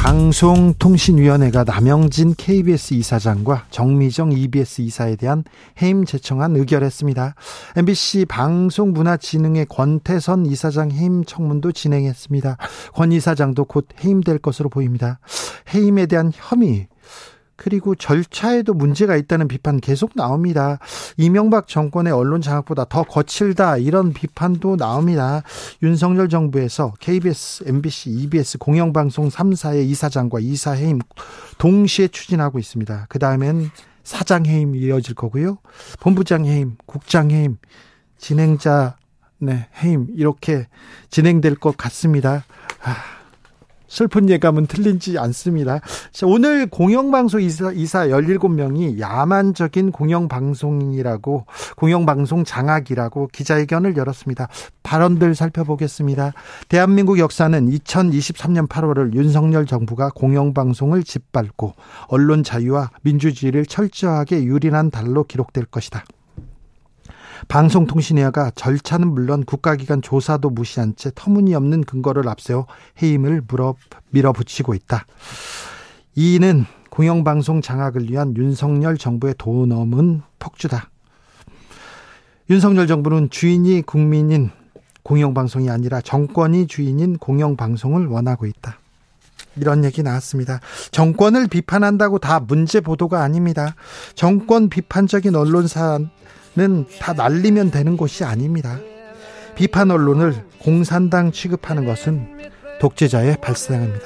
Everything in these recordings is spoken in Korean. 방송통신위원회가 남영진 KBS 이사장과 정미정 EBS 이사에 대한 해임 제청안 의결했습니다. MBC 방송문화진흥회 권태선 이사장 해임 청문도 진행했습니다. 권 이사장도 곧 해임될 것으로 보입니다. 해임에 대한 혐의 그리고 절차에도 문제가 있다는 비판 계속 나옵니다. 이명박 정권의 언론 장악보다 더 거칠다, 이런 비판도 나옵니다. 윤석열 정부에서 KBS, MBC, EBS 공영방송 3사의 이사장과 이사 해임 동시에 추진하고 있습니다. 그다음엔 사장 해임이 이어질 거고요. 본부장 해임, 국장 해임, 진행자 해임 이렇게 진행될 것 같습니다. 슬픈 예감은 틀린지 않습니다. 오늘 공영방송 이사 17명이 야만적인 공영방송인이라고, 공영방송 장악이라고 기자회견을 열었습니다. 발언들 살펴보겠습니다. 대한민국 역사는 2023년 8월을 윤석열 정부가 공영방송을 짓밟고 언론 자유와 민주주의를 철저하게 유린한 달로 기록될 것이다. 방송통신위원회가 절차는 물론 국가기관 조사도 무시한 채 터무니없는 근거를 앞세워 해임을 밀어붙이고 있다. 이는 공영방송 장악을 위한 윤석열 정부의 도넘은 폭주다. 윤석열 정부는 주인이 국민인 공영방송이 아니라 정권이 주인인 공영방송을 원하고 있다. 이런 얘기 나왔습니다. 정권을 비판한다고 다 문제 보도가 아닙니다. 정권 비판적인 언론사는 다 날리면 되는 곳이 아닙니다. 비판 언론을 공산당 취급하는 것은 독재자의 발상입니다.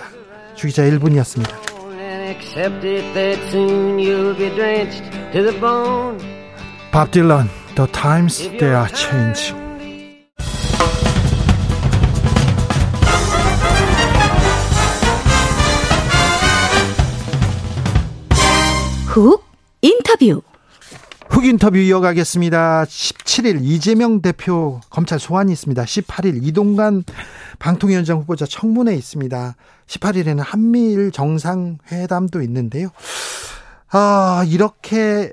주기자 1분이었습니다. Bob Dylan, The Times They Are Changing. 훅 인터뷰. 훅 인터뷰 이어가겠습니다. 17일 이재명 대표 검찰 소환이 있습니다. 18일 이동관 방통위원장 후보자 청문회 있습니다. 18일에는 한미일 정상회담도 있는데요. 이렇게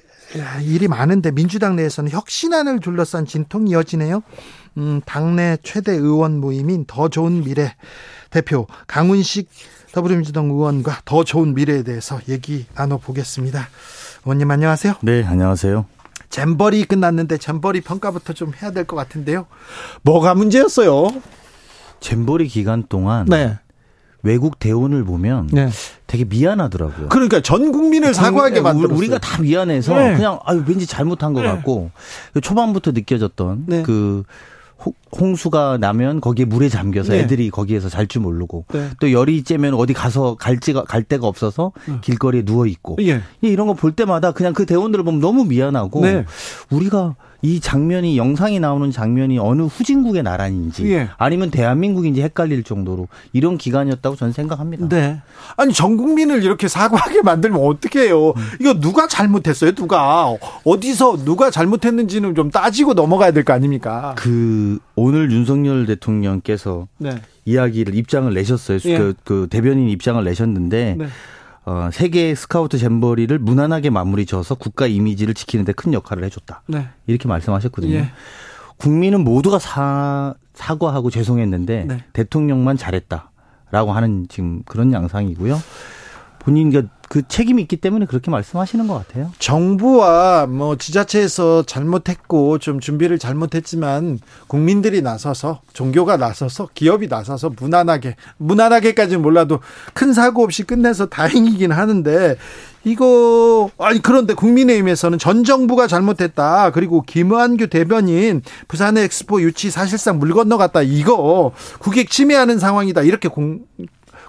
일이 많은데 민주당 내에서는 혁신안을 둘러싼 진통이 이어지네요. 당내 최대 의원 모임인 더 좋은 미래 대표 강훈식 더불어민주당 의원과 더 좋은 미래에 대해서 얘기 나눠보겠습니다. 의원님 안녕하세요. 네, 안녕하세요. 잼버리 끝났는데 잼버리 평가부터 좀 해야 될 것 같은데요. 뭐가 문제였어요? 잼버리 기간 동안 외국 대원을 보면 되게 미안하더라고요. 그러니까 전 국민을 사과하게 만들었어요. 우리가 다 미안해서 그냥 왠지 잘못한 것 같고, 초반부터 느껴졌던 그 홍수가 나면 거기에 물에 잠겨서 애들이 거기에서 잘 줄 모르고, 또 열이 째면 어디 가서 갈 데가 없어서 길거리에 누워 있고, 이런 거 볼 때마다 그냥 그 대원들을 보면 너무 미안하고, 우리가 이 장면이, 영상이 나오는 장면이 어느 후진국의 나라인지 아니면 대한민국인지 헷갈릴 정도로 이런 기간이었다고 저는 생각합니다. 네. 아니, 전 국민을 이렇게 사과하게 만들면 어떻게 해요? 이거 누가 잘못했어요? 누가 어디서 누가 잘못했는지는 좀 따지고 넘어가야 될 거 아닙니까? 그 오늘 윤석열 대통령께서 이야기를, 입장을 내셨어요. 그 대변인 입장을 내셨는데 세계 스카우트 잼버리를 무난하게 마무리 져서 국가 이미지를 지키는 데 큰 역할을 해줬다. 이렇게 말씀하셨거든요. 국민은 모두가 사과하고 죄송했는데 대통령만 잘했다라고 하는 지금 그런 양상이고요. 본인이 그 책임이 있기 때문에 그렇게 말씀하시는 것 같아요. 정부와 뭐 지자체에서 잘못했고 좀 준비를 잘못했지만 국민들이 나서서, 종교가 나서서, 기업이 나서서 무난하게까지는 몰라도 큰 사고 없이 끝내서 다행이긴 하는데, 이거 그런데 국민의힘에서는 전 정부가 잘못했다, 그리고 김완규 대변인 부산의 엑스포 유치 사실상 물 건너갔다, 이거 국익 침해하는 상황이다, 이렇게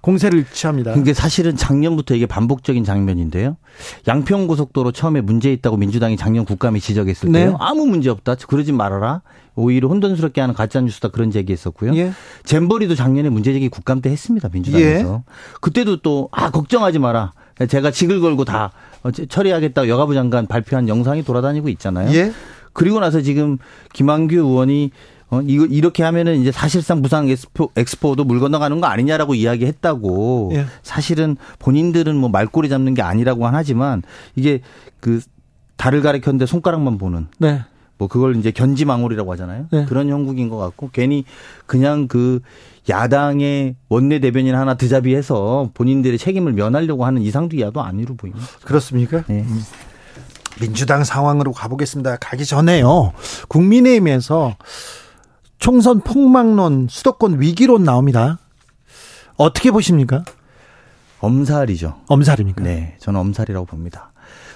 공세를 취합니다. 이게 사실은 작년부터 이게 반복적인 장면인데요. 양평고속도로 처음에 문제 있다고 민주당이 작년 국감이 지적했을 때요. 아무 문제 없다, 그러지 말아라, 오히려 혼돈스럽게 하는 가짜뉴스다 그런 제기했었고요. 예. 잼버리도 작년에 문제제기 국감 때 했습니다. 민주당에서. 예. 그때도 또 걱정하지 마라. 제가 직을 걸고 다 처리하겠다고 여가부 장관 발표한 영상이 돌아다니고 있잖아요. 예. 그리고 나서 지금 김한규 의원이 이렇게 하면은 이제 사실상 부산 엑스포도 물 건너가는 거 아니냐라고 이야기했다고. 예. 사실은 본인들은 뭐 말꼬리 잡는 게 아니라고 하지만 이게 그 달을 가리켰는데 손가락만 보는. 네. 뭐 그걸 이제 견지망울이라고 하잖아요. 네. 그런 형국인 것 같고 괜히 그냥 그 야당의 원내대변인 하나 드잡이해서 본인들의 책임을 면하려고 하는 이상주의야도 아니로 보입니다. 그렇습니까? 네. 민주당 상황으로 가보겠습니다. 가기 전에요. 국민의힘에서 총선 폭망론, 수도권 위기론 나옵니다. 어떻게 보십니까? 엄살이죠. 엄살입니까? 네. 저는 엄살이라고 봅니다.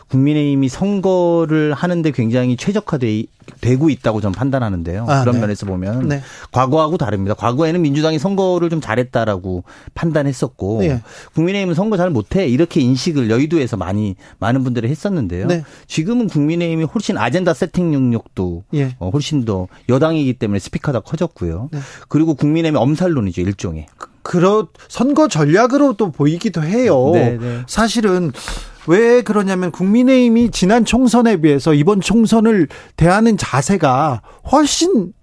국민의힘이 선거를 하는데 굉장히 최적화되고 있다고 저는 판단하는데요. 그런 네. 면에서 보면 네. 과거하고 다릅니다. 과거에는 민주당이 선거를 좀 잘했다라고 판단했었고 네. 국민의힘은 선거 잘 못해 이렇게 인식을 여의도에서 많은 분들이 했었는데요. 네. 지금은 국민의힘이 훨씬 아젠다 세팅 능력도 네. 훨씬 더 여당이기 때문에 스피커가 커졌고요. 네. 그리고 국민의힘의 엄살론이죠. 일종의. 선거 전략으로도 보이기도 해요. 네, 네. 사실은. 왜 그러냐면 국민의힘이 지난 총선에 비해서 이번 총선을 대하는 자세가 훨씬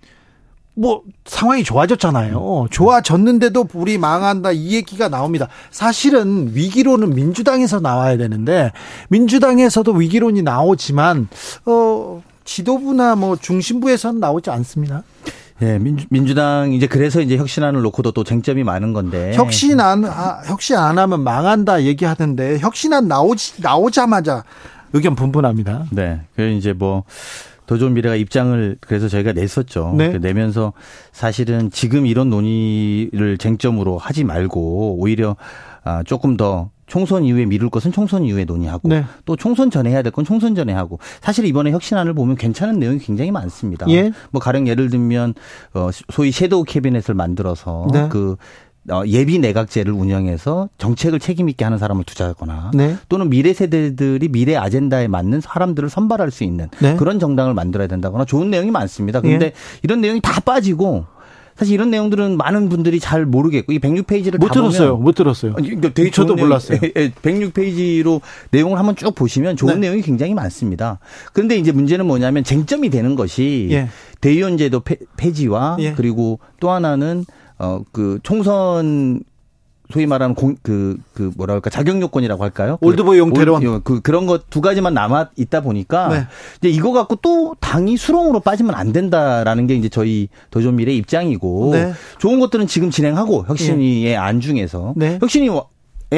상황이 좋아졌잖아요. 좋아졌는데도 우리 망한다 이 얘기가 나옵니다. 사실은 위기론은 민주당에서 나와야 되는데 민주당에서도 위기론이 나오지만 지도부나 중심부에서는 나오지 않습니다. 예, 민주당 이제 그래서 이제 혁신안을 놓고도 또 쟁점이 많은 건데 혁신 안 하면 망한다 얘기하던데 혁신안 나오자마자 의견 분분합니다. 네, 그래서 이제 더 좋은 미래가 입장을 그래서 저희가 냈었죠. 네. 내면서 사실은 지금 이런 논의를 쟁점으로 하지 말고 오히려 조금 더 총선 이후에 미룰 것은 총선 이후에 논의하고 네. 또 총선 전에 해야 될 건 총선 전에 하고 사실 이번에 혁신안을 보면 괜찮은 내용이 굉장히 많습니다. 예. 가령 예를 들면 소위 섀도우 캐비넷을 만들어서 네. 예비 내각제를 운영해서 정책을 책임 있게 하는 사람을 투자하거나 네. 또는 미래 세대들이 미래 아젠다에 맞는 사람들을 선발할 수 있는 네. 그런 정당을 만들어야 된다거나 좋은 내용이 많습니다. 그런데 예. 이런 내용이 다 빠지고 사실 이런 내용들은 많은 분들이 잘 모르겠고 이 106페이지를 다 들었어요. 보면 못 들었어요. 되게 저도 몰랐어요. 106페이지로 내용을 한번 쭉 보시면 좋은 네. 내용이 굉장히 많습니다. 그런데 이제 문제는 뭐냐면 쟁점이 되는 것이 예. 대의원제도 폐지와 예. 그리고 또 하나는 총선 소위 말하는 자격 요건이라고 할까요? 올드보이 용태론 그런 것 두 가지만 남아 있다 보니까 네. 이제 이거 갖고 또 당이 수렁으로 빠지면 안 된다라는 게 이제 저희 더 좋은 미래 입장이고 네. 좋은 것들은 지금 진행하고 혁신위의 안 중에서 네. 혁신위의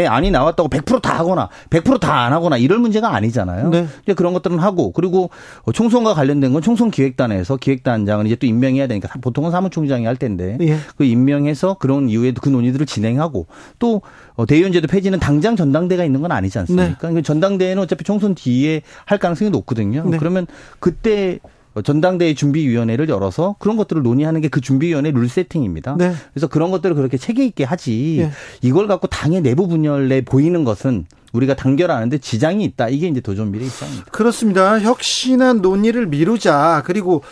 안이 나왔다고 100% 다 하거나 100% 다 안 하거나 이럴 문제가 아니잖아요. 네. 이제 그런 것들은 하고 그리고 총선과 관련된 건 총선 기획단에서 기획단장은 이제 또 임명해야 되니까 보통은 사무총장이 할 텐데 예. 그 임명해서 그런 이후에도 그 논의들을 진행하고 또 대의원제도 폐지는 당장 전당대회가 있는 건 아니지 않습니까? 네. 그러니까 전당대회는 어차피 총선 뒤에 할 가능성이 높거든요. 네. 그러면 그때 전당대회 준비위원회를 열어서 그런 것들을 논의하는 게 그 준비위원회 룰 세팅입니다. 네. 그래서 그런 것들을 그렇게 체계 있게 하지 네. 이걸 갖고 당의 내부 분열에 보이는 것은 우리가 단결하는데 지장이 있다. 이게 이제 더 좋은 미래 입장입니다. 그렇습니다. 혁신한 논의를 미루자. 그리고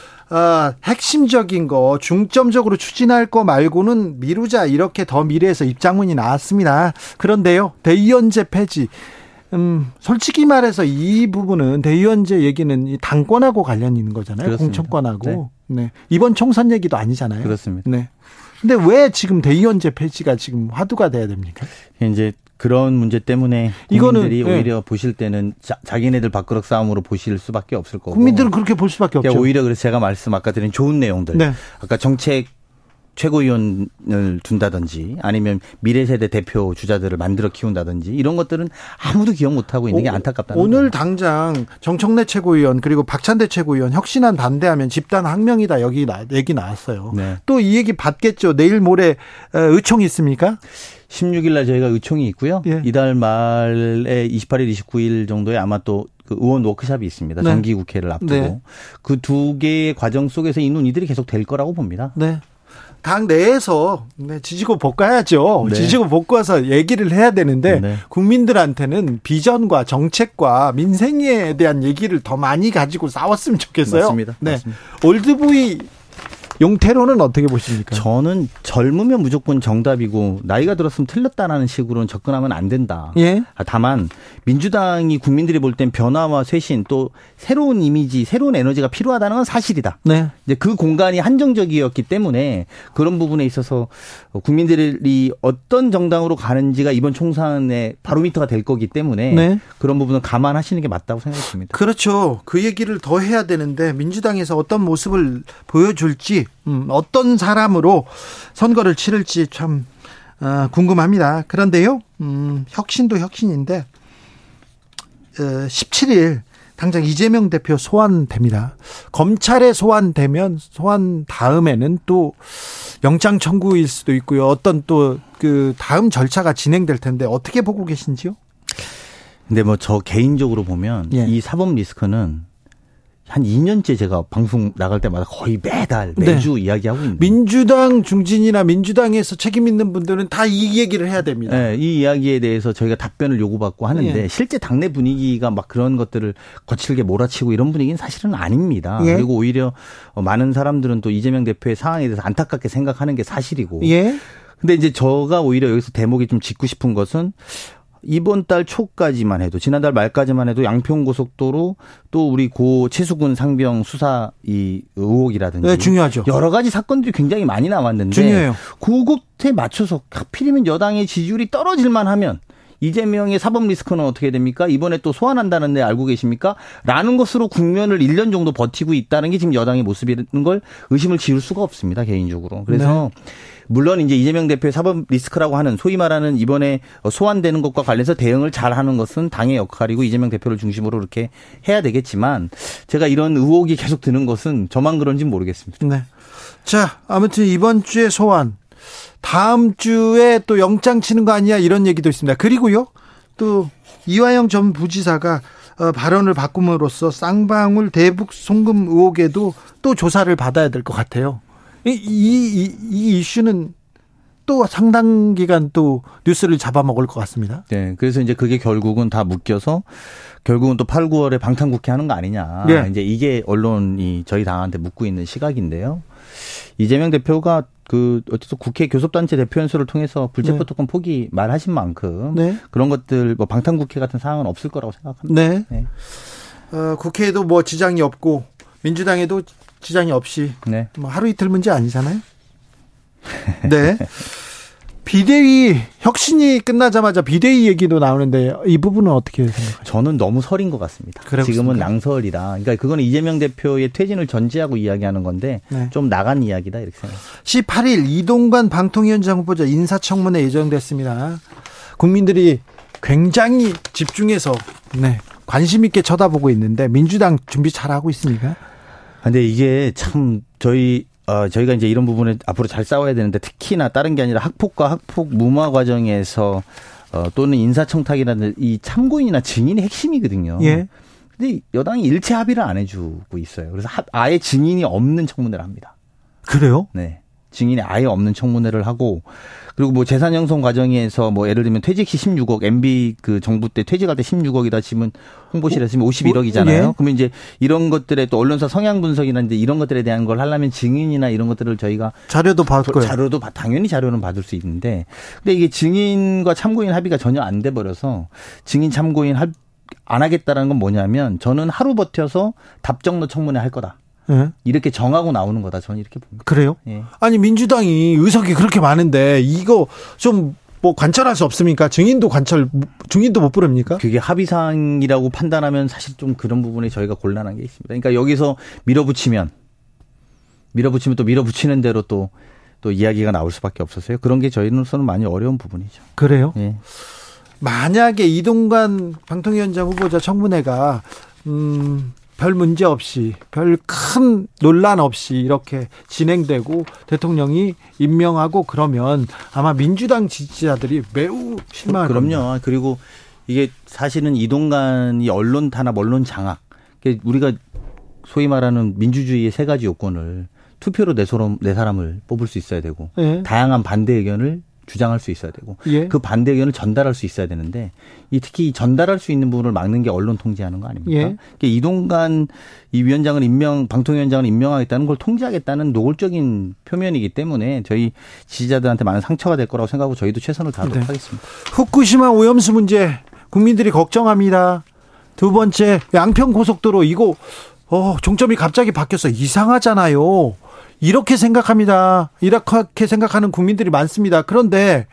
핵심적인 거 중점적으로 추진할 거 말고는 미루자. 이렇게 더 미래에서 입장문이 나왔습니다. 그런데요. 대의원제 폐지. 솔직히 말해서 이 부분은 대의원제 얘기는 당권하고 관련이 있는 거잖아요. 그렇습니다. 공천권하고. 네. 네. 이번 총선 얘기도 아니잖아요. 그렇습니다. 네. 근데 왜 지금 대의원제 폐지가 지금 화두가 돼야 됩니까? 이제 그런 문제 때문에 국민들이 이거는, 오히려 네. 보실 때는 자기네들 밥그릇 싸움으로 보실 수밖에 없을 거고. 국민들은 그렇게 볼 수밖에 없죠. 오히려 그래서 제가 말씀 아까 드린 좋은 내용들. 네. 아까 정책. 최고위원을 둔다든지 아니면 미래세대 대표 주자들을 만들어 키운다든지 이런 것들은 아무도 기억 못하고 있는 게 안타깝다는 오늘 거예요. 당장 정청래 최고위원 그리고 박찬대 최고위원 혁신안 반대하면 집단 항명이다 얘기 나왔어요. 네. 또 이 얘기 받겠죠. 내일 모레 의총이 있습니까? 16일 날 저희가 의총이 있고요. 예. 이달 말에 28일, 29일 정도에 아마 또 의원 워크숍이 있습니다. 네. 정기국회를 앞두고. 네. 그 두 개의 과정 속에서 이 논의들이 계속 될 거라고 봅니다. 네. 당 내에서 지지고 볶아야죠. 네. 지지고 볶아서 얘기를 해야 되는데 네. 국민들한테는 비전과 정책과 민생에 대한 얘기를 더 많이 가지고 싸웠으면 좋겠어요. 맞습니다. 네. 맞습니다. 올드보이 용태로는 어떻게 보십니까? 저는 젊으면 무조건 정답이고 나이가 들었으면 틀렸다라는 식으로는 접근하면 안 된다. 예? 다만 민주당이 국민들이 볼 땐 변화와 쇄신 또 새로운 이미지, 새로운 에너지가 필요하다는 건 사실이다. 네. 이제 그 공간이 한정적이었기 때문에 그런 부분에 있어서 국민들이 어떤 정당으로 가는지가 이번 총선의 바로미터가 될 거기 때문에 네. 그런 부분은 감안하시는 게 맞다고 생각합니다. 그렇죠. 그 얘기를 더 해야 되는데 민주당에서 어떤 모습을 보여줄지 어떤 사람으로 선거를 치를지 참 궁금합니다. 그런데요. 혁신도 혁신인데 17일 당장 이재명 대표 소환됩니다. 검찰에 소환되면 소환 다음에는 또 영장 청구일 수도 있고요. 어떤 또 그 다음 절차가 진행될 텐데 어떻게 보고 계신지요? 근데 뭐 저 개인적으로 보면 예. 이 사법 리스크는 한 2년째 제가 방송 나갈 때마다 거의 매달 매주 네. 이야기하고 있는데 민주당 중진이나 민주당에서 책임 있는 분들은 다 이 얘기를 해야 됩니다. 네, 이 이야기에 대해서 저희가 답변을 요구받고 하는데 예. 실제 당내 분위기가 막 그런 것들을 거칠게 몰아치고 이런 분위기는 사실은 아닙니다. 예. 그리고 오히려 많은 사람들은 또 이재명 대표의 상황에 대해서 안타깝게 생각하는 게 사실이고 예. 근데 이제 제가 오히려 여기서 대목이 좀 짚고 싶은 것은 이번 달 초까지만 해도 지난달 말까지만 해도 양평고속도로 또 우리 고 최수근 상병 수사 이 의혹이라든지 네, 중요하죠. 여러 가지 사건들이 굉장히 많이 나왔는데 중요해요. 그것에 맞춰서 하필이면 여당의 지지율이 떨어질만 하면 이재명의 사법 리스크는 어떻게 됩니까? 이번에 또 소환한다는데 알고 계십니까? 라는 것으로 국면을 1년 정도 버티고 있다는 게 지금 여당의 모습인 걸 의심을 지울 수가 없습니다. 개인적으로. 그래서 네. 물론 이제 이재명 대표의 사법 리스크라고 하는 소위 말하는 이번에 소환되는 것과 관련해서 대응을 잘하는 것은 당의 역할이고 이재명 대표를 중심으로 이렇게 해야 되겠지만 제가 이런 의혹이 계속 드는 것은 저만 그런지 모르겠습니다. 네. 자, 아무튼 이번 주에 소환. 다음 주에 또 영장 치는 거 아니야 이런 얘기도 있습니다. 그리고요 또 이화영 전 부지사가 발언을 바꿈으로써 쌍방울 대북 송금 의혹에도 또 조사를 받아야 될 것 같아요. 이 이슈는 또 상당 기간 또 뉴스를 잡아먹을 것 같습니다. 네, 그래서 이제 그게 결국은 다 묶여서 결국은 또 8, 9월에 방탄국회 하는 거 아니냐. 네. 이제 이게 언론이 저희 당한테 묻고 있는 시각인데요. 이재명 대표가 어쨌든 국회 교섭단체 대표연수를 통해서 불체포특권 네. 포기 말하신 만큼 네. 그런 것들 뭐 방탄국회 같은 상황은 없을 거라고 생각합니다. 네. 네. 국회에도 뭐 지장이 없고 민주당에도 지장이 없이 네. 뭐 하루 이틀 문제 아니잖아요. 네. 비대위 혁신이 끝나자마자 비대위 얘기도 나오는데 이 부분은 어떻게 생각하세요? 저는 너무 설인 것 같습니다. 지금은 낭설이다. 그러니까 그거는 이재명 대표의 퇴진을 전제하고 이야기하는 건데 네. 좀 나간 이야기다 이렇게 생각합니다. 18일 이동관 방통위원장 후보자 인사청문회 예정됐습니다. 국민들이 굉장히 집중해서 네, 관심 있게 쳐다보고 있는데 민주당 준비 잘하고 있습니까? 근데 이게 참 저희가 이제 이런 부분에 앞으로 잘 싸워야 되는데 특히나 다른 게 아니라 학폭과 학폭 무마 과정에서 또는 인사청탁이라는 이 참고인이나 증인이 핵심이거든요. 예. 근데 여당이 일체 합의를 안 해주고 있어요. 그래서 아예 증인이 없는 청문회를 합니다. 그래요? 네. 증인이 아예 없는 청문회를 하고 그리고 뭐 재산 형성 과정에서 뭐 예를 들면 퇴직 시 16억 MB 그 정부 때 퇴직할 때 16억이다 치면 홍보실에서 51억이잖아요. 예. 그러면 이제 이런 것들에 또 언론사 성향 분석이나 이제 이런 것들에 대한 걸 하려면 증인이나 이런 것들을 저희가 자료도 받을 거예요. 자료도 당연히 자료는 받을 수 있는데 근데 이게 증인과 참고인 합의가 전혀 안 돼 버려서 증인 참고인 안 하겠다라는 건 뭐냐면 저는 하루 버텨서 답정로 청문회 할 거다. 네. 이렇게 정하고 나오는 거다. 저는 이렇게 봅니다. 그래요? 예. 아니 민주당이 의석이 그렇게 많은데 이거 좀 뭐 관철할 수 없습니까? 증인도 못 부릅니까? 그게 합의사항이라고 판단하면 사실 좀 그런 부분에 저희가 곤란한 게 있습니다. 그러니까 여기서 밀어붙이면 또 밀어붙이는 대로 또 이야기가 나올 수밖에 없었어요. 그런 게 저희로서는 많이 어려운 부분이죠. 그래요? 예. 만약에 이동관 방통위원장 후보자 청문회가 별 문제 없이 별 큰 논란 없이 이렇게 진행되고 대통령이 임명하고 그러면 아마 민주당 지지자들이 매우 실망할 겁니다. 그럼요. 그리고 이게 사실은 이동관이 언론 탄압, 언론 장악. 우리가 소위 말하는 민주주의의 세 가지 요건을 투표로 내 사람을 뽑을 수 있어야 되고 네. 다양한 반대 의견을 주장할 수 있어야 되고 예. 그 반대 의견을 전달할 수 있어야 되는데 특히 전달할 수 있는 부분을 막는 게 언론 통제하는 거 아닙니까? 예. 그러니까 이동관 이 위원장을 방통위원장을 임명하겠다는 걸 통제하겠다는 노골적인 표면이기 때문에 저희 지지자들한테 많은 상처가 될 거라고 생각하고 저희도 최선을 다하도록 네. 하겠습니다. 후쿠시마 오염수 문제 국민들이 걱정합니다. 두 번째 양평고속도로 이거 종점이 갑자기 바뀌어서 이상하잖아요. 이렇게 생각합니다. 이렇게 생각하는 국민들이 많습니다. 그런데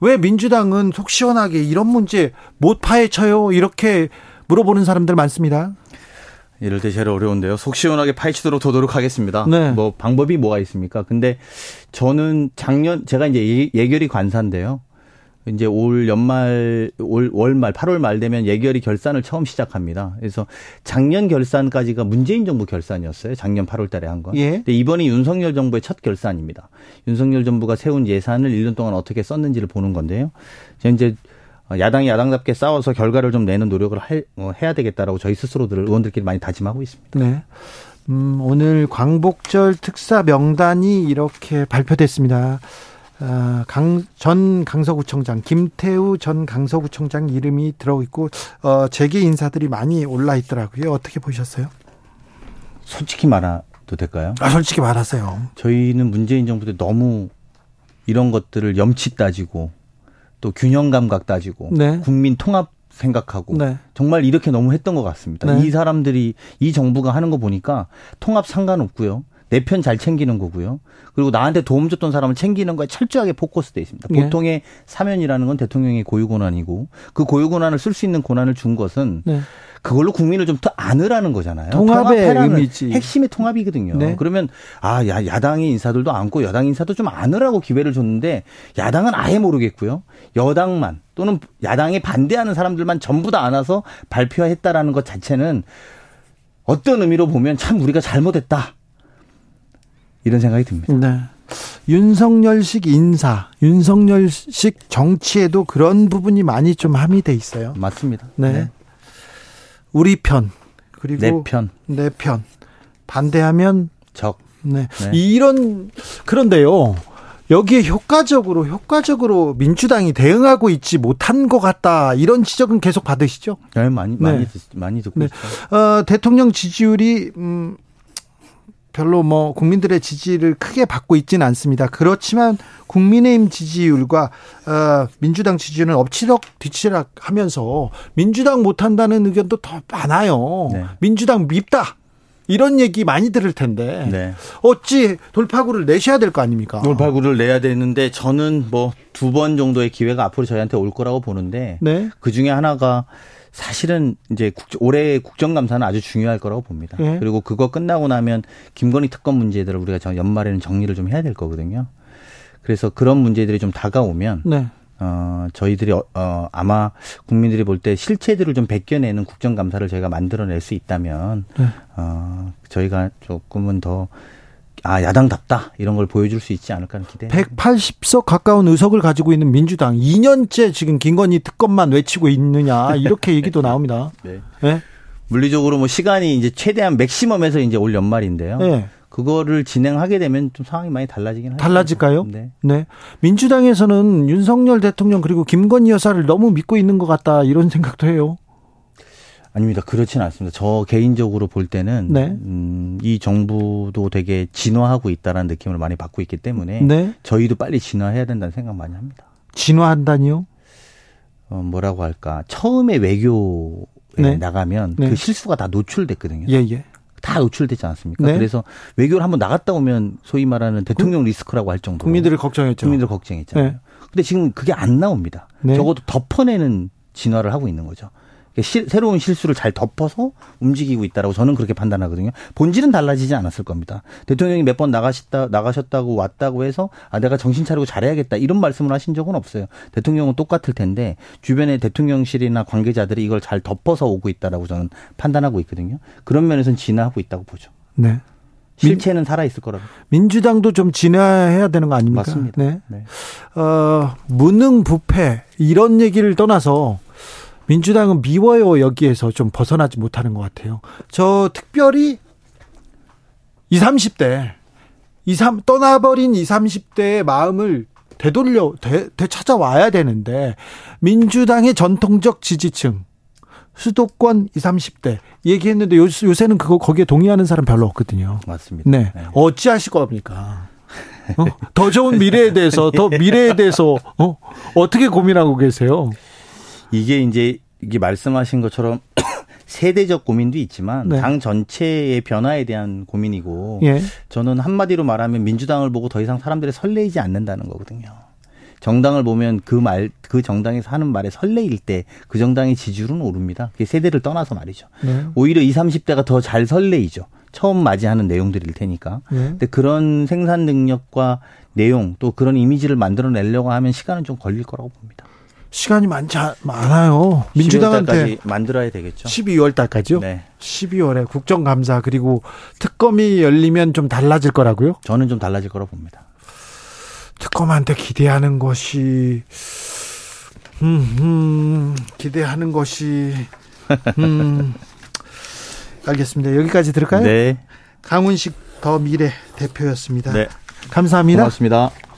왜 민주당은 속 시원하게 이런 문제 못 파헤쳐요? 이렇게 물어보는 사람들 많습니다. 이럴 때 제일 어려운데요. 속 시원하게 파헤치도록 도도록 하겠습니다. 네. 뭐 방법이 뭐가 있습니까? 근데 저는 제가 이제 예결위 관사인데요. 이제 올 8월 말 되면 예결위 결산을 처음 시작합니다. 그래서 작년 결산까지가 문재인 정부 결산이었어요. 작년 8월 달에 한 건. 예. 근데 이번이 윤석열 정부의 첫 결산입니다. 윤석열 정부가 세운 예산을 1년 동안 어떻게 썼는지를 보는 건데요. 이제 야당이 야당답게 싸워서 결과를 좀 내는 노력을 해야 되겠다라고 저희 스스로들 의원들끼리 많이 다짐하고 있습니다. 네. 오늘 광복절 특사 명단이 이렇게 발표됐습니다. 전 강서구청장 김태우 전 강서구청장 이름이 들어있고 재계 인사들이 많이 올라있더라고요. 어떻게 보셨어요? 솔직히 말해도 될까요? 솔직히 말하세요. 저희는 문재인 정부 때 너무 이런 것들을 염치 따지고 또 균형 감각 따지고 네. 국민 통합 생각하고 네. 정말 이렇게 너무 했던 것 같습니다. 네. 이 사람들이 이 정부가 하는 거 보니까 통합 상관없고요. 내 편 잘 챙기는 거고요. 그리고 나한테 도움 줬던 사람을 챙기는 거에 철저하게 포커스되어 있습니다. 네. 보통의 사면이라는 건 대통령의 고유권한이고 그 고유권한을 쓸 수 있는 권한을 준 것은 네. 그걸로 국민을 좀 더 안으라는 거잖아요. 통합해라는 의미지. 핵심의 통합이거든요. 네. 그러면 야당의 인사들도 안고 여당 인사도 좀 안으라고 기회를 줬는데 야당은 아예 모르겠고요. 여당만 또는 야당에 반대하는 사람들만 전부 다 안아서 발표했다라는 것 자체는 어떤 의미로 보면 참 우리가 잘못했다. 이런 생각이 듭니다. 네. 윤석열식 인사, 윤석열식 정치에도 그런 부분이 많이 좀 함유돼 있어요. 맞습니다. 네. 네. 우리 편, 그리고 내 편. 반대하면 적. 네. 네. 그런데요. 여기에 효과적으로 민주당이 대응하고 있지 못한 것 같다. 이런 지적은 계속 받으시죠? 네, 많이 듣고 있어요. 대통령 지지율이 별로 국민들의 지지를 크게 받고 있지는 않습니다. 그렇지만 국민의힘 지지율과 민주당 지지율은 엎치락 뒤치락 하면서 민주당 못한다는 의견도 더 많아요. 네. 민주당 밉다. 이런 얘기 많이 들을 텐데 네. 어찌 돌파구를 내셔야 될 거 아닙니까? 돌파구를 내야 되는데 저는 두 번 정도의 기회가 앞으로 저희한테 올 거라고 보는데 네. 그중에 하나가 사실은 이제 올해 국정감사는 아주 중요할 거라고 봅니다. 네. 그리고 그거 끝나고 나면 김건희 특검 문제들을 우리가 연말에는 정리를 좀 해야 될 거거든요. 그래서 그런 문제들이 좀 다가오면 네. 저희들이 아마 국민들이 볼 때 실체들을 좀 벗겨내는 국정감사를 저희가 만들어낼 수 있다면 네. 저희가 조금은 더 야당답다 이런 걸 보여줄 수 있지 않을까 하는 기대. 180석 가까운 의석을 가지고 있는 민주당 2년째 지금 김건희 특검만 외치고 있느냐 이렇게 얘기도 나옵니다. 네. 네. 물리적으로 시간이 이제 최대한 맥시멈에서 이제 올 연말인데요. 네. 그거를 진행하게 되면 좀 상황이 많이 달라지긴 하죠. 달라질까요? 네. 네. 민주당에서는 윤석열 대통령 그리고 김건희 여사를 너무 믿고 있는 것 같다 이런 생각도 해요. 아닙니다. 그렇진 않습니다. 저 개인적으로 볼 때는 네. 이 정부도 되게 진화하고 있다는 느낌을 많이 받고 있기 때문에 네. 저희도 빨리 진화해야 된다는 생각 많이 합니다. 진화한다니요? 뭐라고 할까. 처음에 외교에 네. 나가면 네. 그 실수가 다 노출됐거든요. 예예. 다 노출되지 않았습니까? 네. 그래서 외교를 한번 나갔다 오면 소위 말하는 대통령 리스크라고 할 정도로. 국민들을 걱정했죠. 국민들 걱정했잖아요. 네. 근데 지금 그게 안 나옵니다. 네. 적어도 덮어내는 진화를 하고 있는 거죠. 새로운 실수를 잘 덮어서 움직이고 있다라고 저는 그렇게 판단하거든요. 본질은 달라지지 않았을 겁니다. 대통령이 몇 번 나가셨다고 왔다고 해서 내가 정신 차리고 잘해야겠다 이런 말씀을 하신 적은 없어요. 대통령은 똑같을 텐데 주변의 대통령실이나 관계자들이 이걸 잘 덮어서 오고 있다라고 저는 판단하고 있거든요. 그런 면에서는 진화하고 있다고 보죠. 네. 실체는 살아있을 거라고. 민주당도 좀 진화해야 되는 거 아닙니까? 맞습니다. 네. 네. 무능 부패 이런 얘기를 떠나서 민주당은 미워요. 여기에서 좀 벗어나지 못하는 것 같아요. 저 특별히 20, 30대 떠나버린 20, 30대의 마음을 되찾아와야 되는데 민주당의 전통적 지지층 수도권 20, 30대 얘기했는데 요새는 그거 거기에 동의하는 사람 별로 없거든요. 맞습니다. 네. 네. 어찌하실 겁니까? 더 좋은 미래에 대해서 어떻게 고민하고 계세요? 이게 말씀하신 것처럼 세대적 고민도 있지만 네. 당 전체의 변화에 대한 고민이고 예. 저는 한마디로 말하면 민주당을 보고 더 이상 사람들이 설레이지 않는다는 거거든요. 정당을 보면 그 정당에서 하는 말에 설레일 때 그 정당의 지지율은 오릅니다. 그게 세대를 떠나서 말이죠. 네. 오히려 20, 30대가 더 잘 설레이죠. 처음 맞이하는 내용들일 테니까. 네. 근데 그런 생산 능력과 내용 또 그런 이미지를 만들어내려고 하면 시간은 좀 걸릴 거라고 봅니다. 시간이 많아요. 민주당한테 12월달까지 만들어야 되겠죠. 12월달까지요? 네. 12월에 국정감사 그리고 특검이 열리면 좀 달라질 거라고요? 저는 좀 달라질 거라고 봅니다. 특검한테 기대하는 것이 알겠습니다. 여기까지 들을까요? 네. 강훈식 더 미래 대표였습니다. 네. 감사합니다. 고맙습니다.